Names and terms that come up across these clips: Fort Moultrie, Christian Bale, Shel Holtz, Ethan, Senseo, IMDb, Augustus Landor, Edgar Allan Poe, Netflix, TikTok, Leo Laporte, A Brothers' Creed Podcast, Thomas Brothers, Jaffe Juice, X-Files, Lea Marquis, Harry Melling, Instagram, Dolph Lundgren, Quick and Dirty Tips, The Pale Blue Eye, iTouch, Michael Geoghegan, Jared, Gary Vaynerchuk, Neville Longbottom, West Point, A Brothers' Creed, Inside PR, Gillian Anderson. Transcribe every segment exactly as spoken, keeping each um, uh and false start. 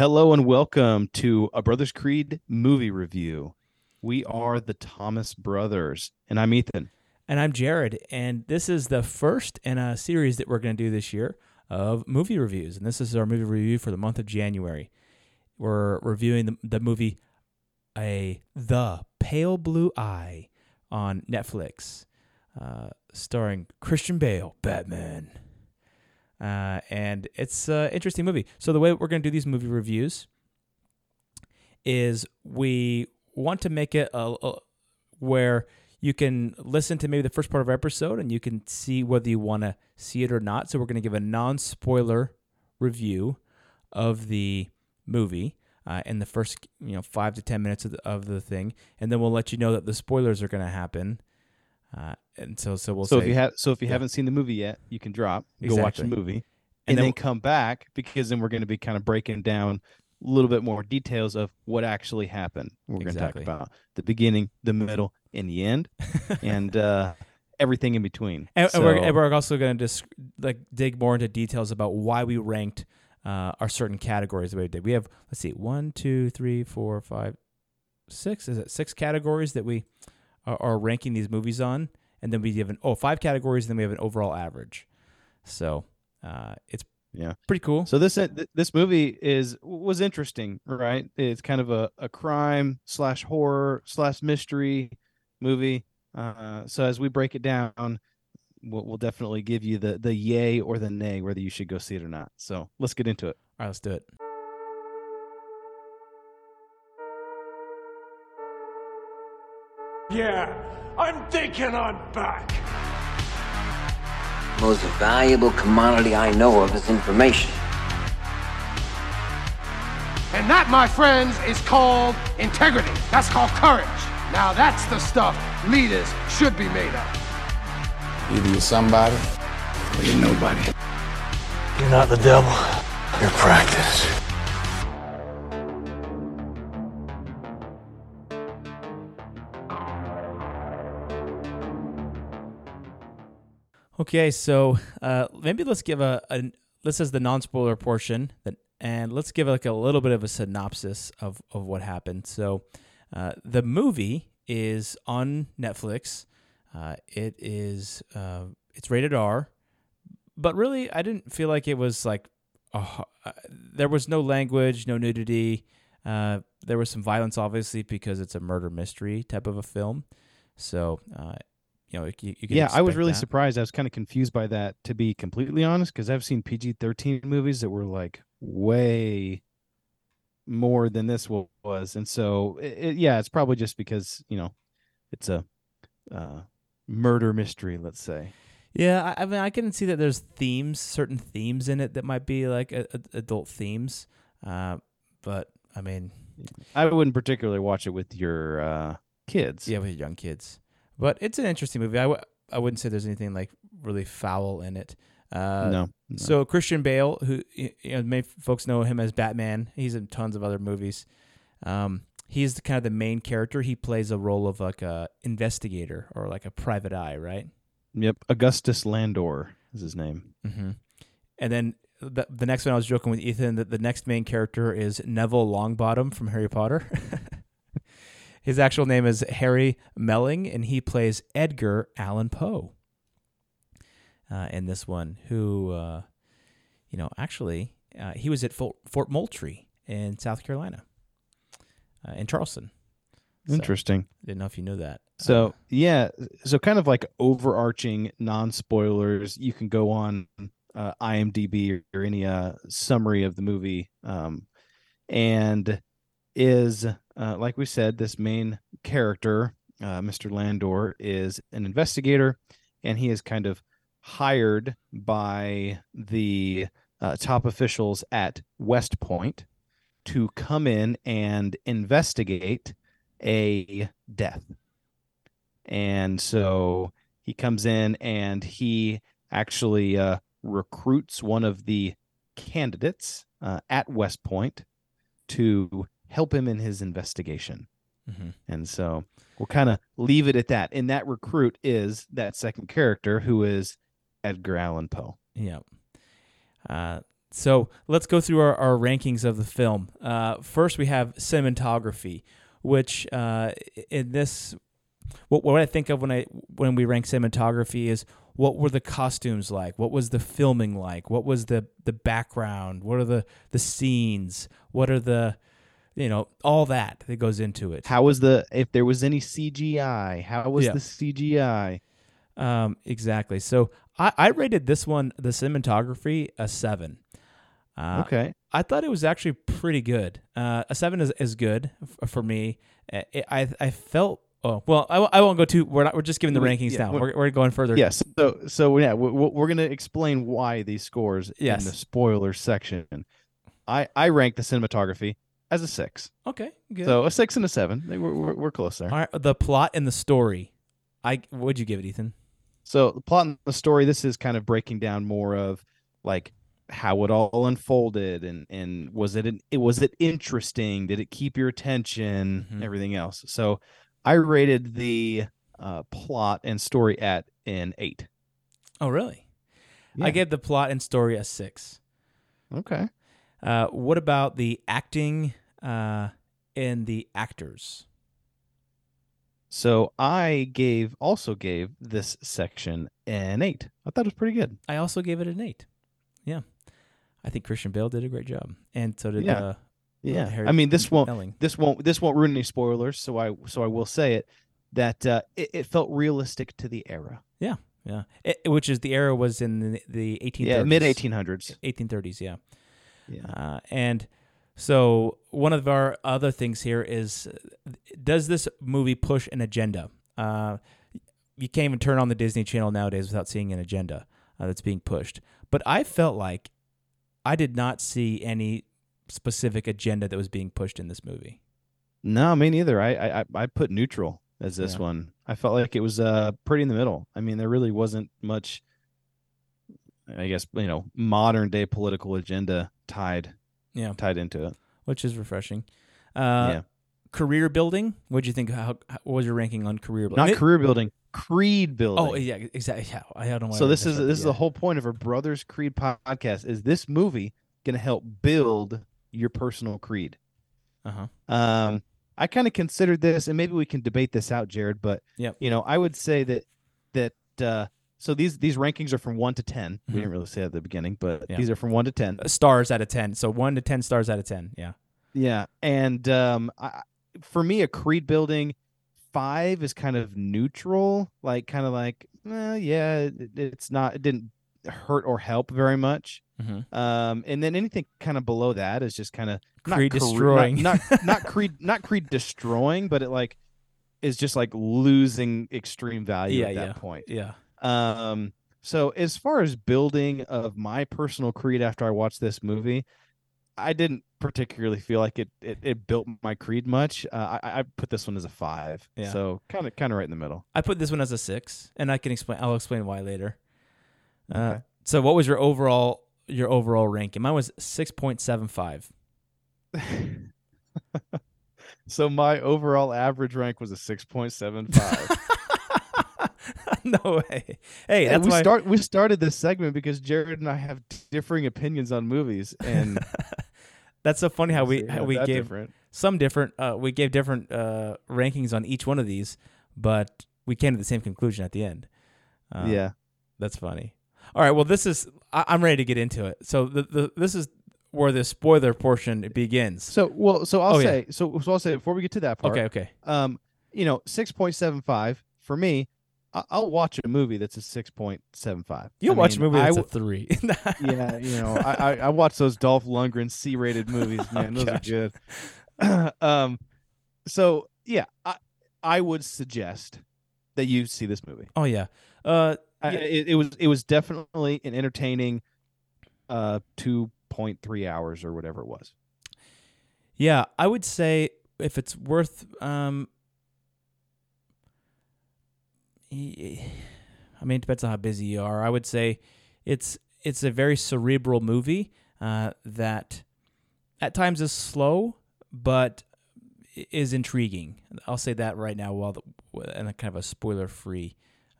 Hello and welcome to A Brothers' Creed movie review. We are the Thomas Brothers, and I'm Ethan. And I'm Jared, and this is the first in a series that we're going to do this year of movie reviews, and this is our movie review for the month of January. We're reviewing the, the movie a The Pale Blue Eye on Netflix, uh, starring Christian Bale, Batman. Uh, and it's an interesting movie. So the way we're going to do these movie reviews is we want to make it a, a, where you can listen to maybe the first part of our episode and you can see whether you want to see it or not. So we're going to give a non-spoiler review of the movie uh, in the first you know five to ten minutes of the, of the thing, and then we'll let you know that the spoilers are going to happen. Uh, and so, so we'll. So say, if you have, so if you yeah. haven't seen the movie yet, you can drop, exactly. go watch the movie, and, and then, then come back, because then we're going to be kind of breaking down a little bit more details of what actually happened. We're exactly. going to talk about the beginning, the middle, and the end, and uh, everything in between. And, so, and, we're, and we're also going to just like dig more into details about why we ranked uh, our certain categories the way we did. We have let's see, one, two, three, four, five, six. Is it six categories that we? Are ranking these movies on, and then we give an oh five categories, and then we have an overall average. So uh, it's yeah pretty cool. So this this movie is was interesting, right? It's kind of a, a crime slash horror slash mystery movie. Uh, so as we break it down, we'll, we'll definitely give you the the yay or the nay whether you should go see it or not. So let's get into it. All right, let's do it. Yeah, I'm thinking on back. The most valuable commodity I know of is information. And that, my friends, is called integrity. That's called courage. Now that's the stuff leaders should be made of. Either you're somebody or you're nobody. You're not the devil. You're practice. Okay, so uh, maybe let's give a, a this is the non-spoiler portion, that, and let's give like a little bit of a synopsis of, of what happened. So uh, the movie is on Netflix. Uh, it is uh, it's rated R, but really I didn't feel like it was like oh, uh, there was no language, no nudity. Uh, there was some violence, obviously, because it's a murder mystery type of a film. So. Uh, You know, you, you yeah, I was really that. surprised. I was kind of confused by that, to be completely honest, because I've seen P G thirteen movies that were like way more than this was. And so, it, it, yeah, it's probably just because, you know, it's a uh, murder mystery, let's say. Yeah, I, I mean, I can see that there's themes, certain themes in it that might be like a, a, adult themes. Uh, but, I mean. I wouldn't particularly watch it with your uh, kids. Yeah, with your young kids. But it's an interesting movie. I, w- I wouldn't say there's anything like really foul in it. Uh, no, no. So Christian Bale, who you know, many folks know him as Batman. He's in tons of other movies. Um, he's the, kind of the main character. He plays a role of like a investigator or like a private eye, right? Yep. Augustus Landor is his name. Mm-hmm. And then the, the next one, I was joking with Ethan that the next main character is Neville Longbottom from Harry Potter. His actual name is Harry Melling, and he plays Edgar Allan Poe uh, in this one, who, uh, you know, actually, uh, he was at Fort, Fort Moultrie in South Carolina, uh, in Charleston. So, interesting. Didn't know if you knew that. So, uh, yeah, so kind of like overarching non-spoilers. You can go on uh, IMDb or, or any uh, summary of the movie, um, and is... Uh, like we said, this main character, uh, Mister Landor, is an investigator, and he is kind of hired by the uh, top officials at West Point to come in and investigate a death. And so he comes in and he actually uh, recruits one of the candidates uh, at West Point to help him in his investigation. Mm-hmm. And so we'll kind of leave it at that. And that recruit is that second character, who is Edgar Allan Poe. Yeah. Uh, So let's go through our, our rankings of the film. Uh, first, we have cinematography, which uh, in this, what, what I think of when I when we rank cinematography is what were the costumes like? What was the filming like? What was the the background? What are the the scenes? What are the you know all that that goes into it? How was the if there was any C G I? How was yeah. the C G I? Um, exactly. So I, I rated this one, the cinematography, a seven. Uh, okay. I thought it was actually pretty good. Uh, a seven is, is good f- for me. It, I I felt oh well. I, I won't go too. We're not. We're just giving the rankings yeah, now. We're, we're going further. Yes. Yeah, so so yeah, we're, we're going to explain why these scores yes. in the spoiler section. I I rank the cinematography as a six. Okay. Good. So a six and a seven. We're we're, we're close there. All right. The plot and the story. I what'd you give it, Ethan? So the plot and the story. This is kind of breaking down more of like how it all unfolded and and was it an, it was it interesting? Did it keep your attention? Mm-hmm. Everything else. So I rated the uh, plot and story at an eight. Oh, really? Yeah. I gave the plot and story a six. Okay. Uh, what about the acting uh, and the actors? So I gave also gave this section an eight. I thought it was pretty good. I also gave it an eight. Yeah. I think Christian Bale did a great job, and so did yeah. Uh, yeah. Harry I mean, this won't Melling. this won't this won't ruin any spoilers. So I so I will say it that uh, it, it felt realistic to the era. Yeah, yeah. It, which is the era was in the, the eighteen thirties. Yeah, mid eighteen hundreds. eighteen thirties. Yeah. Yeah. Uh, and so one of our other things here is, does this movie push an agenda? Uh, you can't even turn on the Disney Channel nowadays without seeing an agenda uh, that's being pushed. But I felt like I did not see any specific agenda that was being pushed in this movie. No, me neither. I I, I put neutral as this yeah. one. I felt like it was uh, pretty in the middle. I mean, there really wasn't much, I guess, you know, modern day political agenda tied yeah. tied into it. Which is refreshing. Uh, yeah. Career building. What did you think? How, how what was your ranking on career building? Not it, career building. Creed building. Oh yeah, exactly. Yeah, I don't know why. So this is this is the whole point of our Brothers Creed podcast. Is this movie going to help build your personal creed? Uh huh. Um, I kind of considered this, and maybe we can debate this out, Jared. But yeah, you know, I would say that that uh, so these these rankings are from one to ten. Mm-hmm. We didn't really say that at the beginning, but yeah. these are from one to ten. Stars out of ten. So one to ten stars out of ten. Yeah. Yeah, and um, I, for me, a creed building. Five is kind of neutral, like kind of like, eh, yeah, it, it's not, it didn't hurt or help very much. Mm-hmm. Um, and then anything kind of below that is just kind of creed not destroying, cre- not, not not creed, not creed destroying, but it like is just like losing extreme value yeah, at that yeah. point. Yeah. Um. So as far as building of my personal creed after I watched this movie, I didn't particularly feel like it it, it built my creed much. Uh, I, I put this one as a five, yeah. so kind of kind of right in the middle. I put this one as a six, and I can explain. I'll explain why later. Uh, okay. So, what was your overall your overall ranking? Mine was six point seven five. So my overall average rank was a six point seven five. No way. Hey, that's we why... start we started this segment because Jared and I have differing opinions on movies, and that's so funny how we how we gave different. some different uh, we gave different uh, rankings on each one of these, but we came to the same conclusion at the end. Uh, yeah, that's funny. All right, well, this is I, I'm ready to get into it. So the, the this is where the spoiler portion begins. So well, so I'll oh, say yeah. so so I'll say before we get to that part. Okay, okay. Um, you know, six point seven five for me. I'll watch a movie that's a six point seven five. You'll I watch mean, a movie that's I, a three. Yeah, you know, I, I, I watch those Dolph Lundgren C-rated movies, man. Oh, those gosh. are good. um, so, yeah, I, I would suggest that you see this movie. Oh, yeah. Uh, I, it, it was it was definitely an entertaining uh, two point three hours or whatever it was. Yeah, I would say if it's worth... Um, I mean, it depends on how busy you are. I would say it's it's a very cerebral movie uh, that at times is slow, but is intriguing. I'll say that right now, while the, and a kind of a spoiler-free.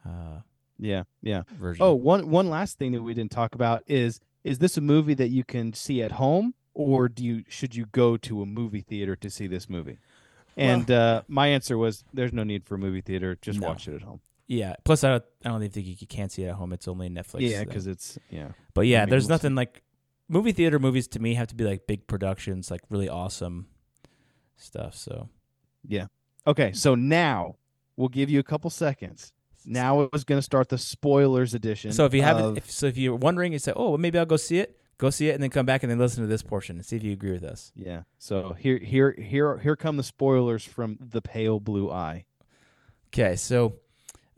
Uh, yeah, yeah. Version. Oh, one one last thing that we didn't talk about is is this a movie that you can see at home, or do you should you go to a movie theater to see this movie? And well, uh, my answer was, there's no need for a movie theater. Just no. watch it at home. Yeah. Plus, I don't, I don't even think you can see it at home. It's only Netflix. Yeah, because it's yeah. But yeah, I mean, there's we'll nothing see. like movie theater movies to me have to be like big productions, like really awesome stuff. So yeah. Okay, so now we'll give you a couple seconds. Now it was going to start the spoilers edition. So if you haven't, if, so if you're wondering, you say, "Oh, well, maybe I'll go see it." Go see it, and then come back and then listen to this portion and see if you agree with us. Yeah. So here, here, here, here come the spoilers from The Pale Blue Eye. Okay. So,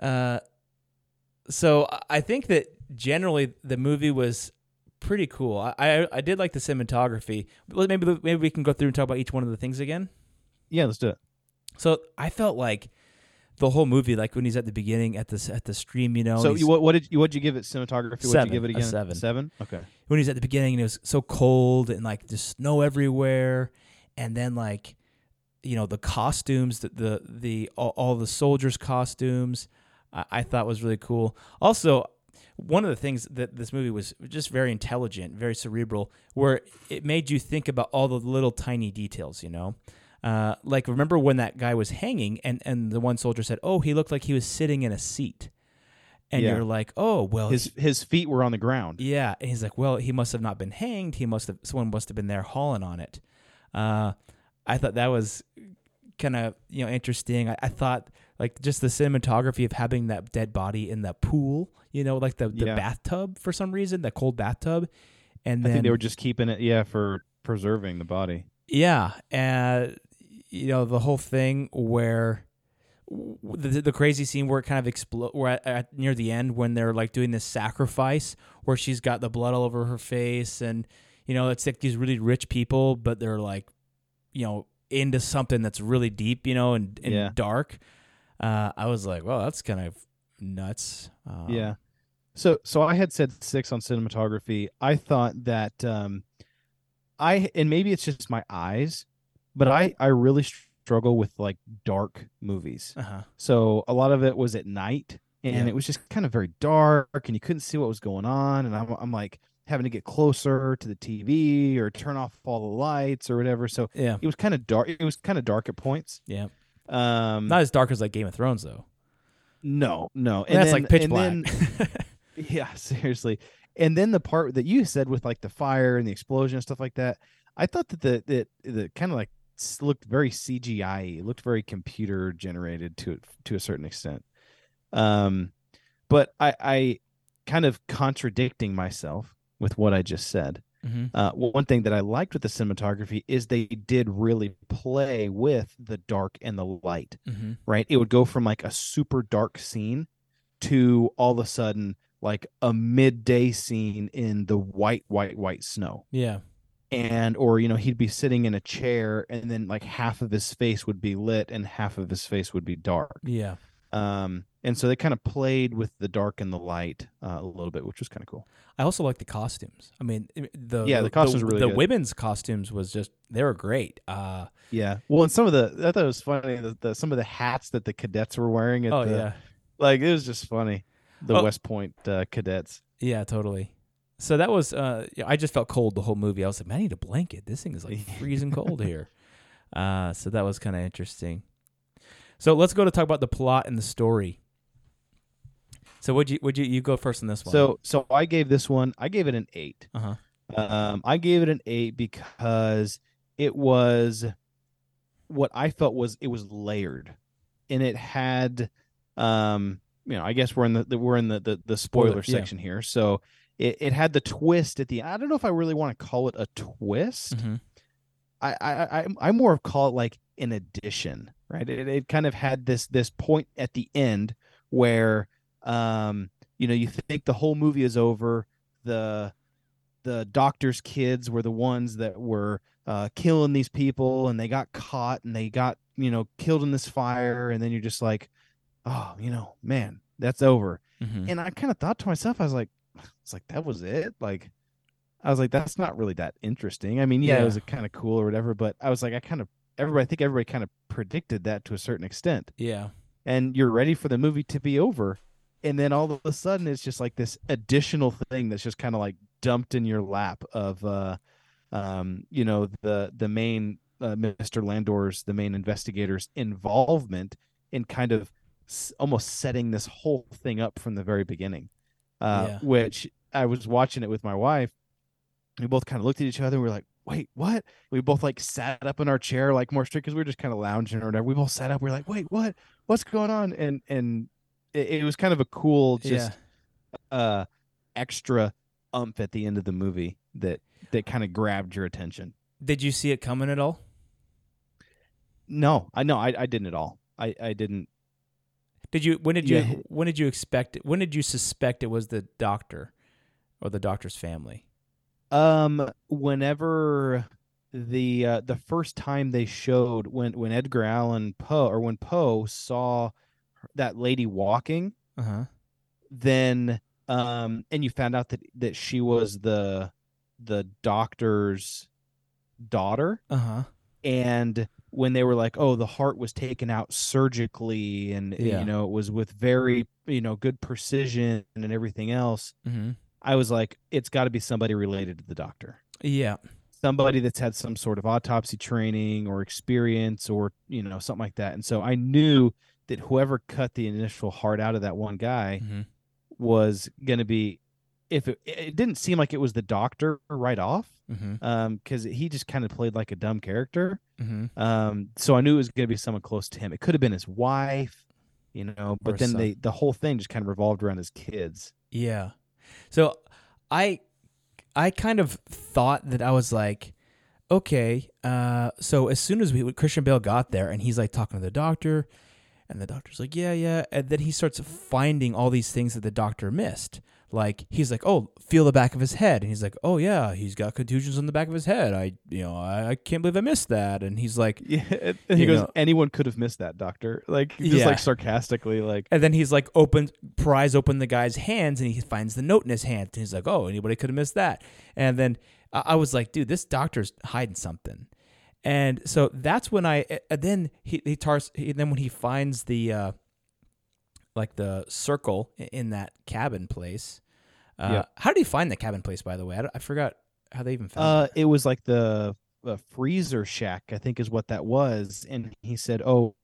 uh, so I think that generally the movie was pretty cool. I, I, I did like the cinematography. Maybe, maybe we can go through and talk about each one of the things again. Yeah, let's do it. So I felt like the whole movie, like when he's at the beginning at the at the stream, you know. So you, what, what did you what did you give it cinematography? What did you give it again? A seven. Seven. Okay. When he's at the beginning and it was so cold and like the snow everywhere, and then like, you know, the costumes, the the, the all, all the soldiers' costumes, I, I thought was really cool. Also, one of the things that this movie was just very intelligent, very cerebral, where it made you think about all the little tiny details, you know. Uh, like, remember when that guy was hanging and, and the one soldier said, oh, he looked like he was sitting in a seat. And yeah. you're like, oh, well. His his feet were on the ground. Yeah. And he's like, well, he must have not been hanged. He must have, someone must have been there hauling on it. Uh, I thought that was kind of, you know, interesting. I, I thought, like, just the cinematography of having that dead body in the pool, you know, like the, the yeah. bathtub for some reason, the cold bathtub. And I then, think they were just keeping it, yeah, for preserving the body. Yeah. And... you know, the whole thing where the, the crazy scene where it kind of explo- where at, at near the end when they're like doing this sacrifice where she's got the blood all over her face, and you know, it's like these really rich people, but they're like, you know, into something that's really deep, you know, and, and yeah. dark. Uh, I was like, well, that's kind of nuts. Um, yeah. So, so I had said six on cinematography. I thought that um, I, and maybe it's just my eyes, but I, I really struggle with, like, dark movies. Uh-huh. So a lot of it was at night, and yeah. it was just kind of very dark, and you couldn't see what was going on. And I'm, I'm like, having to get closer to the T V or turn off all the lights or whatever. So yeah. it was kind of dark. It was kind of dark at points. Yeah. Um, not as dark as, like, Game of Thrones, though. No, no. And that's, like, pitch black. Then, yeah, seriously. And then the part that you said with, like, the fire and the explosion and stuff like that, I thought that the, that the kind of, like, looked very C G I, looked very computer generated to to a certain extent, um, but I, I kind of contradicting myself with what I just said. Mm-hmm. Uh, well, one thing that I liked with the cinematography is they did really play with the dark and the light. Mm-hmm. Right, it would go from like a super dark scene to all of a sudden like a midday scene in the white, white, white snow. Yeah. And, or, you know, he'd be sitting in a chair and then like half of his face would be lit and half of his face would be dark. Yeah. Um, and so they kind of played with the dark and the light uh, a little bit, which was kind of cool. I also like the costumes. I mean, the, yeah, the costumes the, were really the good. Women's costumes was just, they were great. Uh, yeah. Well, and some of the, I thought it was funny that the, some of the hats that the cadets were wearing. At oh, the, yeah. Like, it was just funny. The oh. West Point uh, cadets. Yeah, totally. So that was, uh, I just felt cold the whole movie. I was like, man, I need a blanket. This thing is like freezing cold here. Uh, so that was kind of interesting. So let's go to talk about the plot and the story. So would you would you you go first on this one? So so I gave this one, I gave it an eight. Uh-huh. Um, I gave it an eight because it was what I felt was it was layered, and it had, um, you know, I guess we're in the, the we're in the the, the spoiler, spoiler section yeah. here, so. It, it had the twist at the end. I don't know if I really want to call it a twist. Mm-hmm. I, I I I more of call it like an addition, right? It, it kind of had this this point at the end where um you know you think the whole movie is over. The the doctor's kids were the ones that were uh, killing these people, and they got caught, and they got you know killed in this fire, and then you're just like, oh, you know, man, that's over. Mm-hmm. And I kind of thought to myself, I was like. It's like that was it. Like, I was like, that's not really that interesting. I mean, yeah, yeah. it was kind of cool or whatever, but I was like, I kind of everybody. I think everybody kind of predicted that to a certain extent. Yeah, and you're ready for the movie to be over, and then all of a sudden, it's just like this additional thing that's just kind of like dumped in your lap of, uh, um, you know, the the main uh, Mister Landor's, the main investigator's involvement in kind of s- almost setting this whole thing up from the very beginning. Uh, yeah. Which I was watching it with my wife. We both kind of looked at each other. And we were like, wait, what? We both like sat up in our chair, like more strict because we were just kind of lounging or whatever. We both sat up. We were like, wait, what? What's going on? And and it, it was kind of a cool, just yeah. uh, extra umph at the end of the movie that that kind of grabbed your attention. Did you see it coming at all? No, I no, I, I didn't at all. I, I didn't. Did you? When did you? Yeah. When did you expect it? When did you suspect it was the doctor or the doctor's family? Um, whenever the uh, the first time they showed when, when Edgar Allan Poe or when Poe saw that lady walking, uh-huh. then um, and you found out that, that she was the the doctor's daughter, uh-huh. and when they were like, oh, the heart was taken out surgically, and yeah. you know it was with very you know good precision and everything else. Mm-hmm. I was like, it's got to be somebody related to the doctor. Yeah. Somebody that's had some sort of autopsy training or experience or, you know, something like that. And so I knew that whoever cut the initial heart out of that one guy mm-hmm. was going to be, if it, it didn't seem like it was the doctor right off, because mm-hmm. um, he just kind of played like a dumb character. Mm-hmm. Um, so I knew it was going to be someone close to him. It could have been his wife, you know, but or then they, the whole thing just kind of revolved around his kids. Yeah. So I I kind of thought that I was like, okay, uh, so as soon as we Christian Bale got there and he's like talking to the doctor and the doctor's like, yeah, yeah. And then he starts finding all these things that the doctor missed. Like he's like, oh, feel the back of his head. And he's like, oh, yeah, he's got contusions on the back of his head. I you know, I, I can't believe I missed that. And he's like, yeah, and he goes, know, anyone could have missed that, doctor. Like just yeah. like sarcastically like. And then he's like open pries open the guy's hands and he finds the note in his hand. And he's like, oh, anybody could have missed that. And then I, I was like, dude, this doctor's hiding something. And so that's when I and then he, he tars he, then when he finds the uh, like the circle in that cabin place. Uh, yeah. How did he find the cabin place, by the way? I, I forgot how they even found uh, it. It was like the uh, freezer shack, I think is what that was. And he said, oh,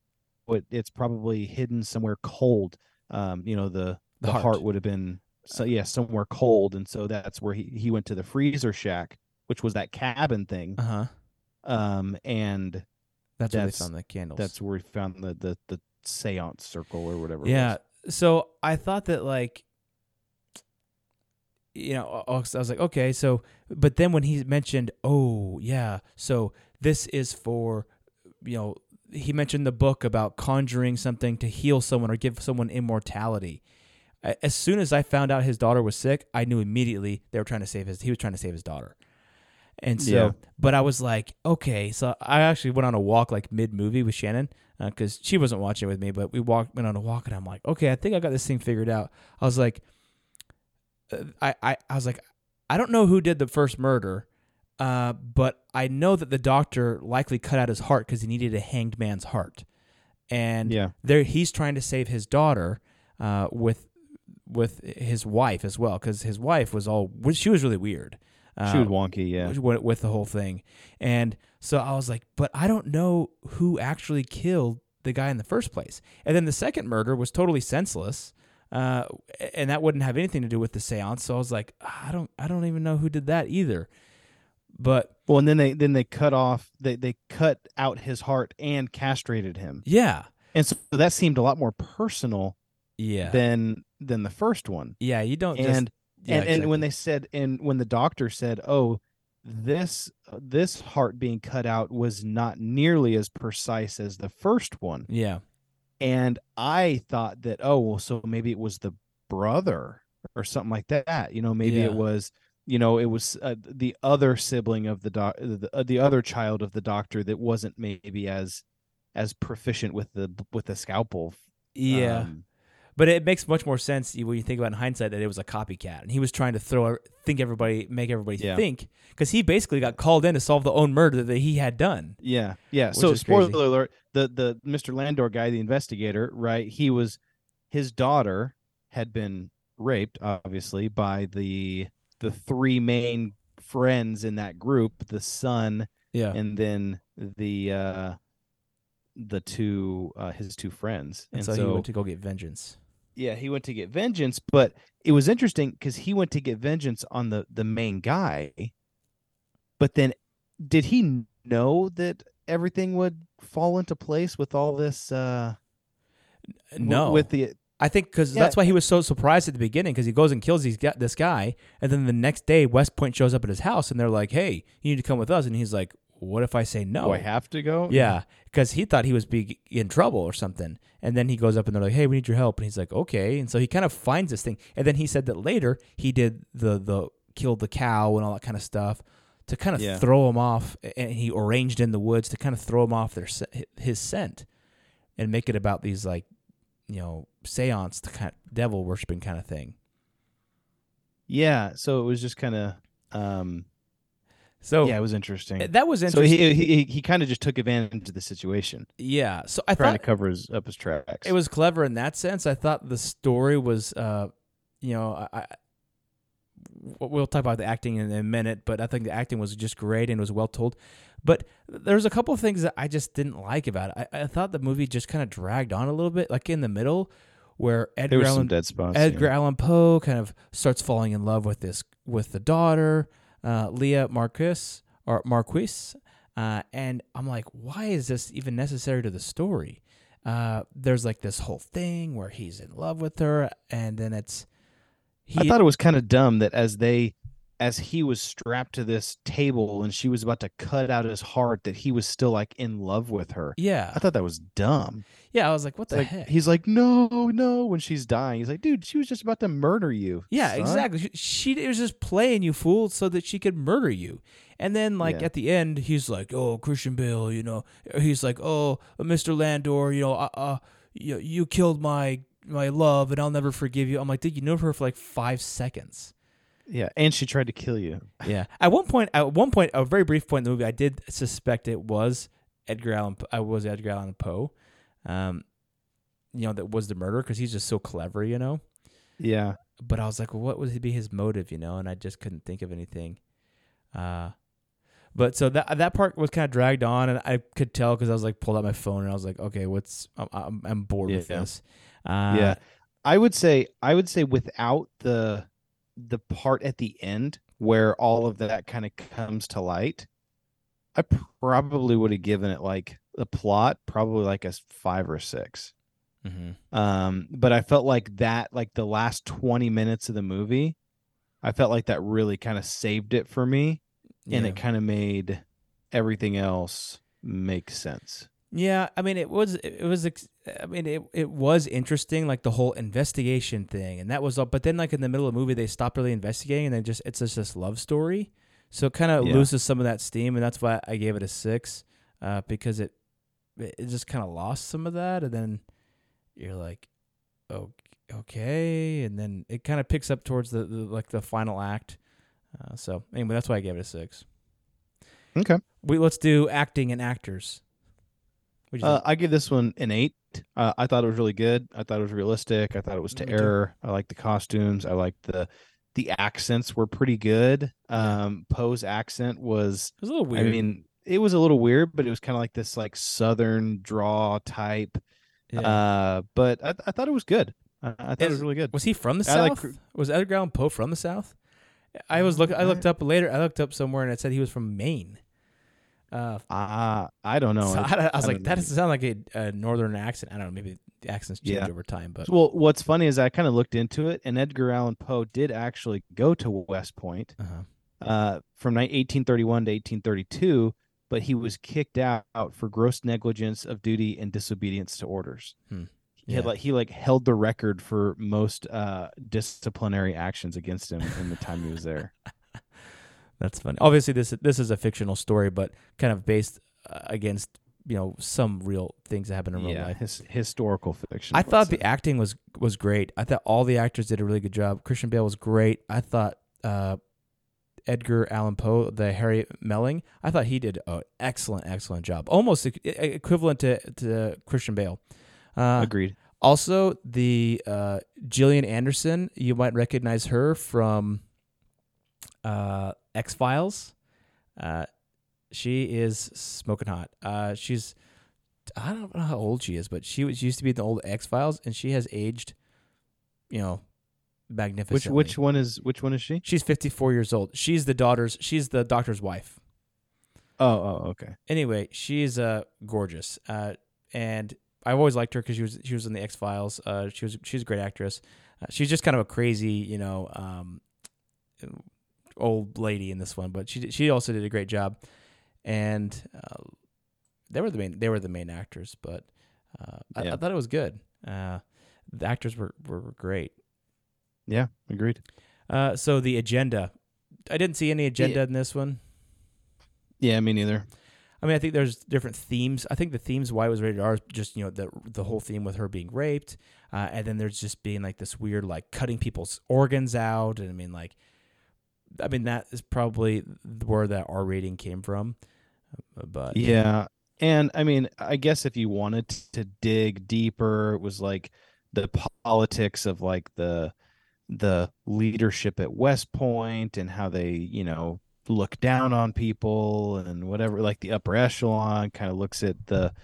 it, it's probably hidden somewhere cold. Um, you know, the, the, the heart. heart would have been, so yeah, somewhere cold. And so that's where he, he went to the freezer shack, which was that cabin thing. Uh-huh. Um, and that's, that's where they found the candles. That's where he found the, the, the seance circle or whatever. Yeah. It was. So I thought that like, you know, I was like, okay, so, but then when he mentioned, oh, yeah, so this is for, you know, he mentioned the book about conjuring something to heal someone or give someone immortality. As soon as I found out his daughter was sick, I knew immediately they were trying to save his, he was trying to save his daughter. And so, yeah. but I was like, okay, so I actually went on a walk like mid-movie with Shannon because uh, she wasn't watching it with me, but we walked, went on a walk and I'm like, okay, I think I got this thing figured out. I was like, I, I, I was like, I don't know who did the first murder, uh, but I know that the doctor likely cut out his heart because he needed a hanged man's heart, and yeah. there he's trying to save his daughter uh, with with his wife as well because his wife was all she was really weird, um, she was wonky, yeah, with, with the whole thing, and so I was like, but I don't know who actually killed the guy in the first place, and then the second murder was totally senseless. Uh, and that wouldn't have anything to do with the seance. So I was like, I don't, I don't even know who did that either. But well, and then they, then they cut off, they, they cut out his heart and castrated him. Yeah. And so that seemed a lot more personal. Yeah. Than, than the first one. Yeah. You don't. And, just, yeah, and, exactly. and when they said, and when the doctor said, oh, this, this heart being cut out was not nearly as precise as the first one. Yeah. And I thought that, oh, well, so maybe it was the brother or something like that. You know, maybe yeah. it was, you know, it was uh, the other sibling of the doc, the, uh, the other child of the doctor that wasn't maybe as as proficient with the with the scalpel. Yeah, um, but it makes much more sense when you think about it in hindsight that it was a copycat, and he was trying to throw think everybody make everybody yeah. think because he basically got called in to solve the own murder that he had done. Yeah, yeah. So spoiler crazy. alert. The the Mister Landor guy, the investigator, right? He was his daughter had been raped, obviously, by the the three main friends in that group, the son, yeah, and then the uh, the two uh, his two friends. And, and so, so he went to go get vengeance. Yeah, he went to get vengeance, but it was interesting because he went to get vengeance on the, the main guy. But then did he know that everything would fall into place with all this? Uh, no. With the, I think because yeah. that's why he was so surprised at the beginning, because he goes and kills these, this guy. And then the next day, West Point shows up at his house and they're like, hey, you need to come with us. And he's like, what if I say no? Do I have to go? Yeah, because he thought he was be in trouble or something. And then he goes up and they're like, hey, we need your help. And he's like, okay. And so he kind of finds this thing. And then he said that later he did the, the killed the cow and all that kind of stuff to kind of yeah. throw him off. And he arranged in the woods to kind of throw him off their his scent and make it about these, like, you know, seance, to kind of devil worshiping kind of thing. Yeah, so it was just kind of... Um... So yeah, it was interesting. That was interesting. So he he he kind of just took advantage of the situation. Yeah. So I trying thought, to cover his, up his tracks. It was clever in that sense. I thought the story was, uh, you know, I, I we'll talk about the acting in a minute, but I think the acting was just great and was well told. But there's a couple of things that I just didn't like about it. I, I thought the movie just kind of dragged on a little bit, like in the middle, where Edgar Allan, dead spots, Edgar yeah. Allan Poe kind of starts falling in love with this with the daughter. Uh, Lea Marquis or Marquis, uh, and I'm like, why is this even necessary to the story? Uh, there's like this whole thing where he's in love with her, and then it's. He, I thought it was kind of dumb that as they, as he was strapped to this table and she was about to cut out his heart, that he was still like in love with her. Yeah, I thought that was dumb. Yeah, I was like, what the like, heck? He's like, no, no. When she's dying, he's like, dude, she was just about to murder you. Yeah, son. Exactly. She, she it was just playing you, fool, so that she could murder you. And then, like yeah. at the end, he's like, oh, Christian Bale, you know, he's like, oh, Mister Landor, you know, uh, uh you, you killed my my love, and I'll never forgive you. I'm like, dude, you know her for like five seconds. Yeah, and she tried to kill you. Yeah, at one point, at one point, a very brief point in the movie, I did suspect it was Edgar Allan. I was Edgar Allan Poe. Um, you know, that was the murderer, because he's just so clever, you know. Yeah. But I was like, well, what would be his motive, you know? And I just couldn't think of anything. Uh, but so that that part was kind of dragged on, and I could tell because I was like, pulled out my phone and I was like, okay, what's? I'm I'm, I'm bored yeah. with this. Uh, yeah, I would say I would say without the the part at the end where all of that kind of comes to light, I probably would have given it like. The plot probably like a five or six, mm-hmm. um, but I felt like that, like the last twenty minutes of the movie, I felt like that really kind of saved it for me, yeah. and it kind of made everything else make sense. Yeah, I mean, it was, it was, I mean, it it was interesting, like the whole investigation thing, and that was all. But then, like in the middle of the movie, they stopped really investigating, and then just it's just this love story, so it kind of yeah. loses some of that steam, and that's why I gave it a six, uh, because it. It just kind of lost some of that, and then you're like, oh, okay, and then it kind of picks up towards the, the like the final act. Uh, so anyway, that's why I gave it a six. Okay, we let's do acting and actors. Uh, I give this one an eight. Uh, I thought it was really good. I thought it was realistic. I thought it was to okay. error. I liked the costumes. I liked the the accents were pretty good. Um, Poe's accent was it was a little weird. I mean. It was a little weird, but it was kind of like this like Southern draw type. Yeah. Uh, but I, th- I thought it was good. I, I thought it, it was really good. Was he from the I South? Like... Was Edgar Allan Poe from the South? I was look. I looked up later. I looked up somewhere and it said he was from Maine. Uh, uh I don't know. So I, I was I like, that know. Doesn't sound like a, a Northern accent. I don't know. Maybe the accents change yeah. over time. But well, what's funny is I kind of looked into it, and Edgar Allan Poe did actually go to West Point uh-huh. uh, from eighteen thirty-one to eighteen thirty-two. But he was kicked out for gross negligence of duty and disobedience to orders. Hmm. He yeah. had like he like held the record for most uh, disciplinary actions against him in the time he was there. That's funny. Obviously, this this is a fictional story, but kind of based uh, against you know some real things that happen in real yeah, life. His, historical fiction. I thought the acting was was great. I thought all the actors did a really good job. Christian Bale was great. I thought. Uh, Edgar Allan Poe, the Harry Melling, I thought he did an excellent, excellent job. Almost e- equivalent to, to Christian Bale. Uh, Agreed. Also, the uh, Gillian Anderson, you might recognize her from uh, X-Files. Uh, she is smoking hot. Uh, she's, I don't know how old she is, but she was she used to be in the old X-Files, and she has aged, you know, magnificently. Which which one is which one is she? She's fifty-four years old. She's the daughter's. She's the doctor's wife. Oh, oh, okay. Anyway, she's uh gorgeous. Uh, and I've always liked her because she was she was in the X-Files. Uh, she was she's a great actress. Uh, she's just kind of a crazy, you know, um, old lady in this one, but she she also did a great job. And uh, they were the main they were the main actors, but uh, I, yeah. I thought it was good. Uh, the actors were, were, were great. Yeah, agreed. Uh, so the agenda, I didn't see any agenda yeah. in this one. Yeah, me neither. I mean, I think there's different themes. I think the themes why it was rated R is just, you know, the the whole theme with her being raped, uh, and then there's just being like this weird like cutting people's organs out, and I mean like, I mean that is probably where that R rating came from. But yeah, and I mean, I guess if you wanted to dig deeper, it was like the politics of like the the leadership at West Point and how they, you know, look down on people and whatever, like the upper echelon kind of looks at the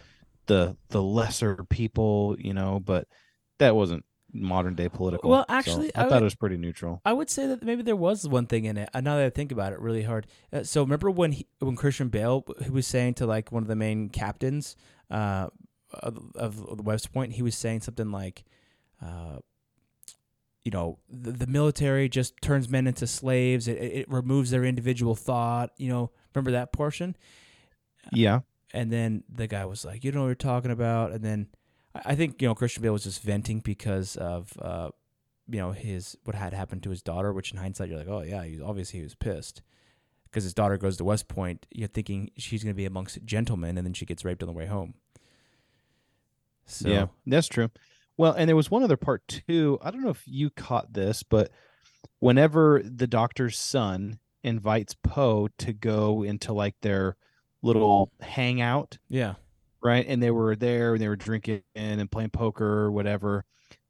the the lesser people, you know, but that wasn't modern day political. Well, actually, so I, I thought would, it was pretty neutral. I would say that maybe there was one thing in it. Now that I think about it really hard. Uh, so remember when he, when Christian Bale he was saying to like one of the main captains uh, of, of West Point, he was saying something like, uh, you know, the, the military just turns men into slaves. It, it removes their individual thought. You know, remember that portion? Yeah. Uh, and then the guy was like, you don't know what you're talking about. And then I think, you know, Christian Bale was just venting because of, uh, you know, his what had happened to his daughter, which in hindsight, you're like, oh, yeah, he was, obviously he was pissed because his daughter goes to West Point. You're thinking she's going to be amongst gentlemen, and then she gets raped on the way home. So, yeah, that's true. Well, and there was one other part, too. I don't know if you caught this, but whenever the doctor's son invites Poe to go into, like, their little hangout. Yeah. Right? And they were there, and they were drinking and playing poker or whatever.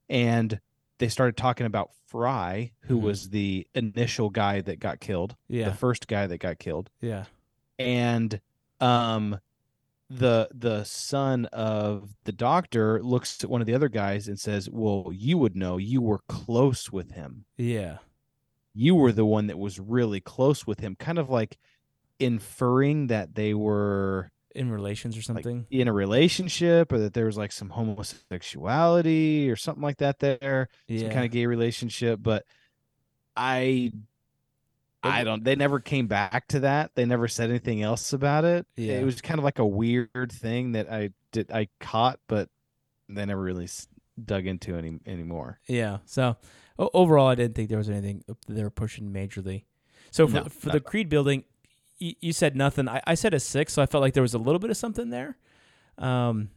And they started talking about Fry, who mm-hmm. was the initial guy that got killed. Yeah. The first guy that got killed. Yeah. And um. the the son of the doctor looks at one of the other guys and says, well, you would know, you were close with him. Yeah. You were the one that was really close with him, kind of like inferring that they were in relations or something, like in a relationship, or that there was like some homosexuality or something like that there, yeah. some kind of gay relationship. But I I don't, they never came back to that. They never said anything else about it. Yeah. It was kind of like a weird thing that I did, I caught, but they never really dug into any anymore. Yeah. So overall, I didn't think there was anything they were pushing majorly. So for, no, for the Creed building, you, you said nothing. I, I said a six, so I felt like there was a little bit of something there. Um,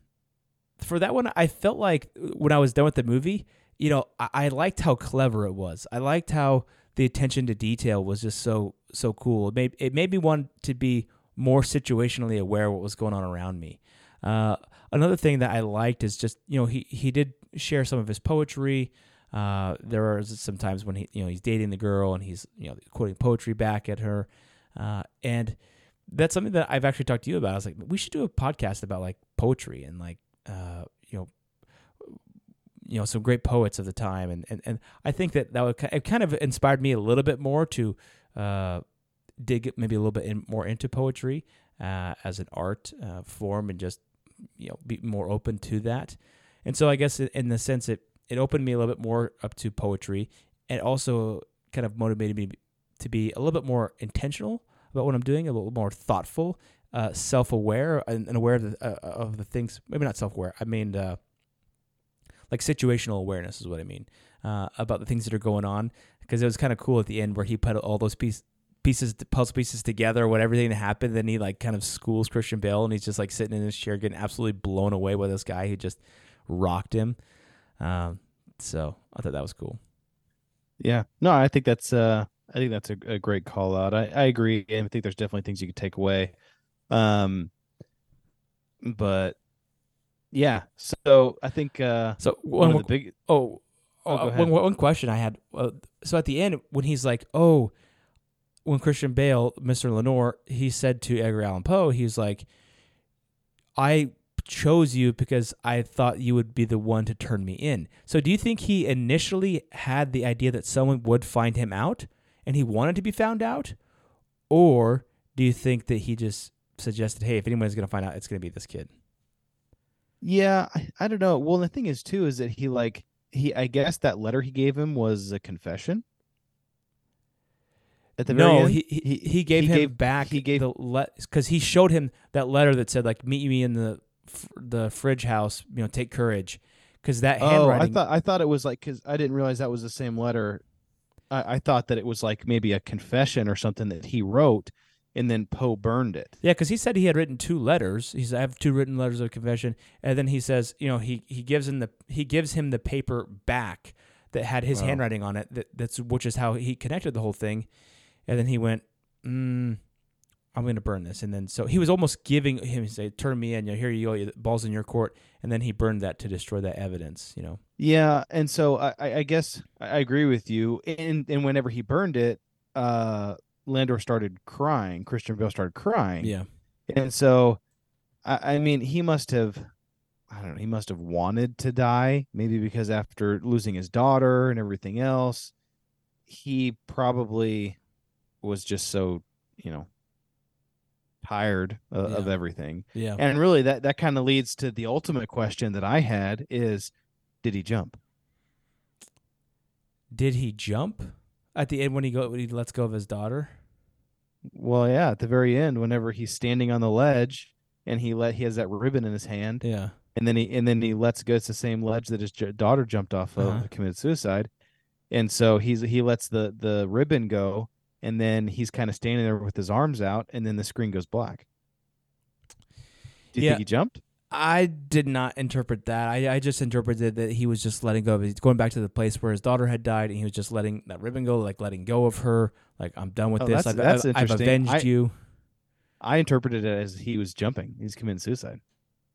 for that one, I felt like when I was done with the movie, you know, I, I liked how clever it was. I liked how the attention to detail was just so so cool. It made, it made me want to be more situationally aware of what was going on around me. Uh, another thing that I liked is just, you know, he, he did share some of his poetry. Uh, there are some times when he, you know, he's dating the girl and he's, you know, quoting poetry back at her. Uh, and that's something that I've actually talked to you about. I was like, we should do a podcast about like poetry and like, uh, you know, you know, some great poets of the time. And, and, and I think that that would, it kind of inspired me a little bit more to uh, dig maybe a little bit in, more into poetry uh, as an art uh, form and just, you know, be more open to that. And so I guess in the sense it, it opened me a little bit more up to poetry and also kind of motivated me to be a little bit more intentional about what I'm doing, a little more thoughtful, uh, self-aware and, and aware of the, uh, of the things, maybe not self-aware. I mean, uh, like situational awareness is what I mean, uh, about the things that are going on. Because it was kind of cool at the end where he put all those piece, pieces, puzzle pieces together, what everything that happened. Then he like kind of schools Christian Bale and he's just like sitting in his chair getting absolutely blown away by this guy who just rocked him. Um, so I thought that was cool. Yeah, no, I think that's uh, I think that's a, a great call out. I, I agree. And I think there's definitely things you could take away. Um, but yeah, so I think uh, so one, one of the big oh, oh, oh one, one question I had. Uh, so at the end when he's like, "Oh, when Christian Bale, Mister Lenore, he said to Edgar Allan Poe, he was like, I chose you because I thought you would be the one to turn me in. So do you think he initially had the idea that someone would find him out and he wanted to be found out? Or do you think that he just suggested, hey, if anyone's going to find out, it's going to be this kid? Yeah, I, I don't know. Well, the thing is, too, is that he like he I guess that letter he gave him was a confession. At the no, end, he, he he gave he him gave, back he gave, the let because he showed him that letter that said like meet me in the the fridge house, you know, take courage, because that oh, handwriting. I thought I thought it was like because I didn't realize that was the same letter. I, I thought that it was like maybe a confession or something that he wrote, and then Poe burned it. Yeah, because he said he had written two letters. He said I have two written letters of confession, and then he says, you know, he he gives him the he gives him the paper back that had his wow. handwriting on it. That, that's which is how he connected the whole thing. And then he went, mm, I'm going to burn this. And then so he was almost giving him, he said, turn me in, you know, here you go, ball's in your court. And then he burned that to destroy that evidence, you know. Yeah, and so I, I guess I agree with you. And and whenever he burned it, uh, Landor started crying. Christian Bale started crying. Yeah. And so, I, I mean, he must have, I don't know, he must have wanted to die, maybe because after losing his daughter and everything else, he probably was just so, you know, tired uh, yeah. of everything. Yeah. And really that, that kind of leads to the ultimate question that I had is, did he jump? Did he jump at the end when he go, when he lets go of his daughter? Well, yeah. At the very end, whenever he's standing on the ledge and he let, he has that ribbon in his hand. Yeah. And then he, and then he lets go. It's the same ledge that his daughter jumped off of, uh-huh. committed suicide. And so he's, he lets the, the ribbon go. And then he's kind of standing there with his arms out, and then the screen goes black. Do you yeah. think he jumped? I did not interpret that. I, I just interpreted that he was just letting go of it. He's going back to the place where his daughter had died, and he was just letting that ribbon go, like letting go of her. Like, I'm done with oh, this. That's, I've, that's I've, I've avenged I, you. I interpreted it as he was jumping. He's committing suicide.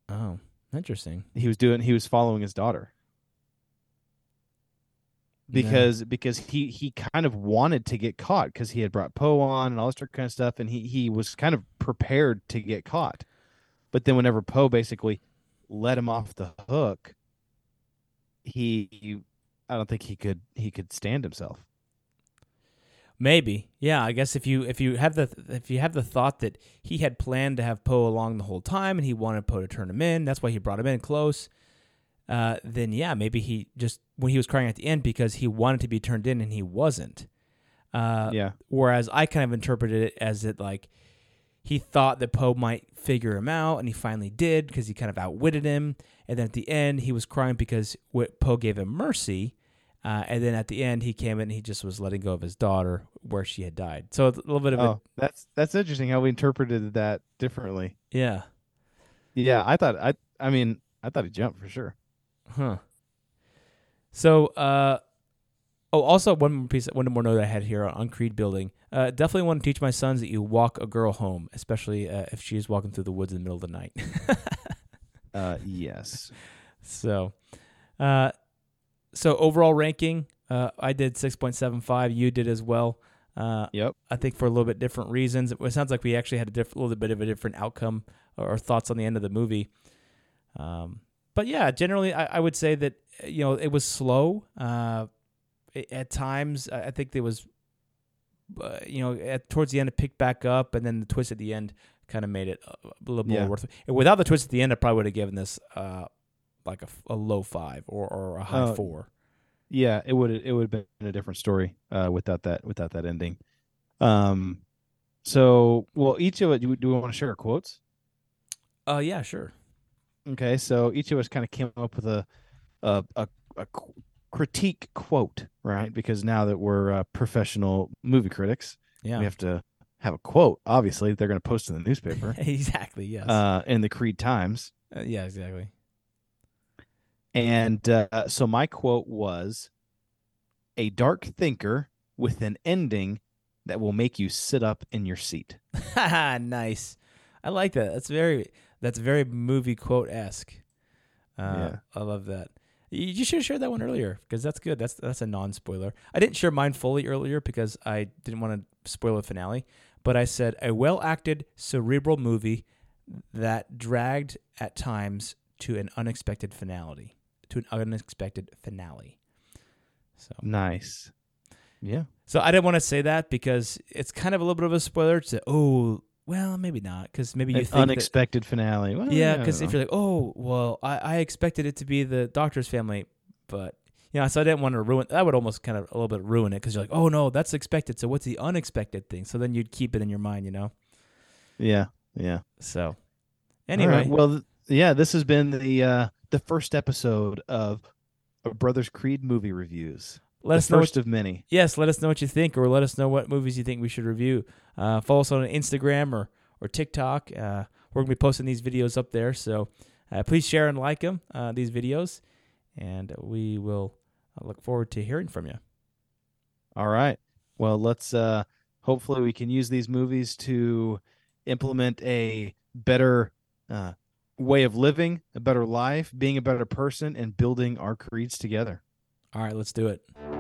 Oh, interesting. He was doing. He was following his daughter. Because no. because he, he kind of wanted to get caught because he had brought Poe on and all this kind of stuff, and he, he was kind of prepared to get caught. But then whenever Poe basically let him off the hook, he, he I don't think he could he could stand himself. Maybe. Yeah, I guess if you if you have the if you have the thought that he had planned to have Poe along the whole time and he wanted Poe to turn him in, that's why he brought him in close. Uh, then yeah, maybe he just when he was crying at the end because he wanted to be turned in and he wasn't. Uh, yeah. Whereas I kind of interpreted it as it like he thought that Poe might figure him out, and he finally did because he kind of outwitted him. And then at the end, he was crying because Poe gave him mercy. Uh, and then at the end, he came in and he just was letting go of his daughter where she had died. So it's a little bit of oh, a, that's that's interesting how we interpreted that differently. Yeah. Yeah, I thought I I mean I thought he jumped for sure. Huh. So, uh, oh, also one more piece, one more note I had here on creed building. Uh, definitely want to teach my sons that you walk a girl home, especially uh, if she's walking through the woods in the middle of the night. uh, yes. So, uh, so overall ranking, uh, I did six point seven five. You did as well. Uh, yep. I think for a little bit different reasons. It, it sounds like we actually had a diff- little bit of a different outcome or, or thoughts on the end of the movie. Um. But yeah, generally, I, I would say that you know it was slow. Uh, it, at times, I think there was, uh, you know, at, towards the end it picked back up, and then the twist at the end kind of made it a, a little yeah. more worth it. And without the twist at the end, I probably would have given this uh, like a, a low five or, or a high uh, four. Yeah, it would it would have been a different story uh, without that without that ending. Um, so well, each of it. Do we want to share our quotes? Uh, yeah, sure. Okay, so each of us kind of came up with a a, a, a critique quote, right? Because now that we're uh, professional movie critics, yeah. we have to have a quote, obviously, that they're going to post in the newspaper. Exactly, yes. Uh, in the Creed Times. Uh, yeah, exactly. And uh, so my quote was, a dark thinker with an ending that will make you sit up in your seat. Nice. I like that. That's very... That's very movie quote-esque. Uh, yeah. I love that. You should have shared that one earlier because that's good. That's that's a non-spoiler. I didn't share mine fully earlier because I didn't want to spoil the finale, but I said a well-acted, cerebral movie that dragged at times to an unexpected finality, to an unexpected finale. So nice. Yeah. So I didn't want to say that because it's kind of a little bit of a spoiler to, oh, well, maybe not, because maybe you An think unexpected that, finale. Well, yeah, because if you're like, oh, well, I, I expected it to be the doctor's family, but yeah, you know, so I didn't want to ruin. That would almost kind of a little bit ruin it because you're like, oh no, that's expected. So what's the unexpected thing? So then you'd keep it in your mind, you know? Yeah, yeah. So anyway, right. well, th- yeah, this has been the uh, the first episode of A Brothers' Creed movie reviews. Let the us know first what, of many. Yes, let us know what you think, or let us know what movies you think we should review. Uh, follow us on Instagram or or TikTok. Uh, we're going to be posting these videos up there, so uh, please share and like them, uh, these videos, and we will look forward to hearing from you. All right. Well, let's. Uh, hopefully, we can use these movies to implement a better uh, way of living, a better life, being a better person, and building our creeds together. All right, let's do it.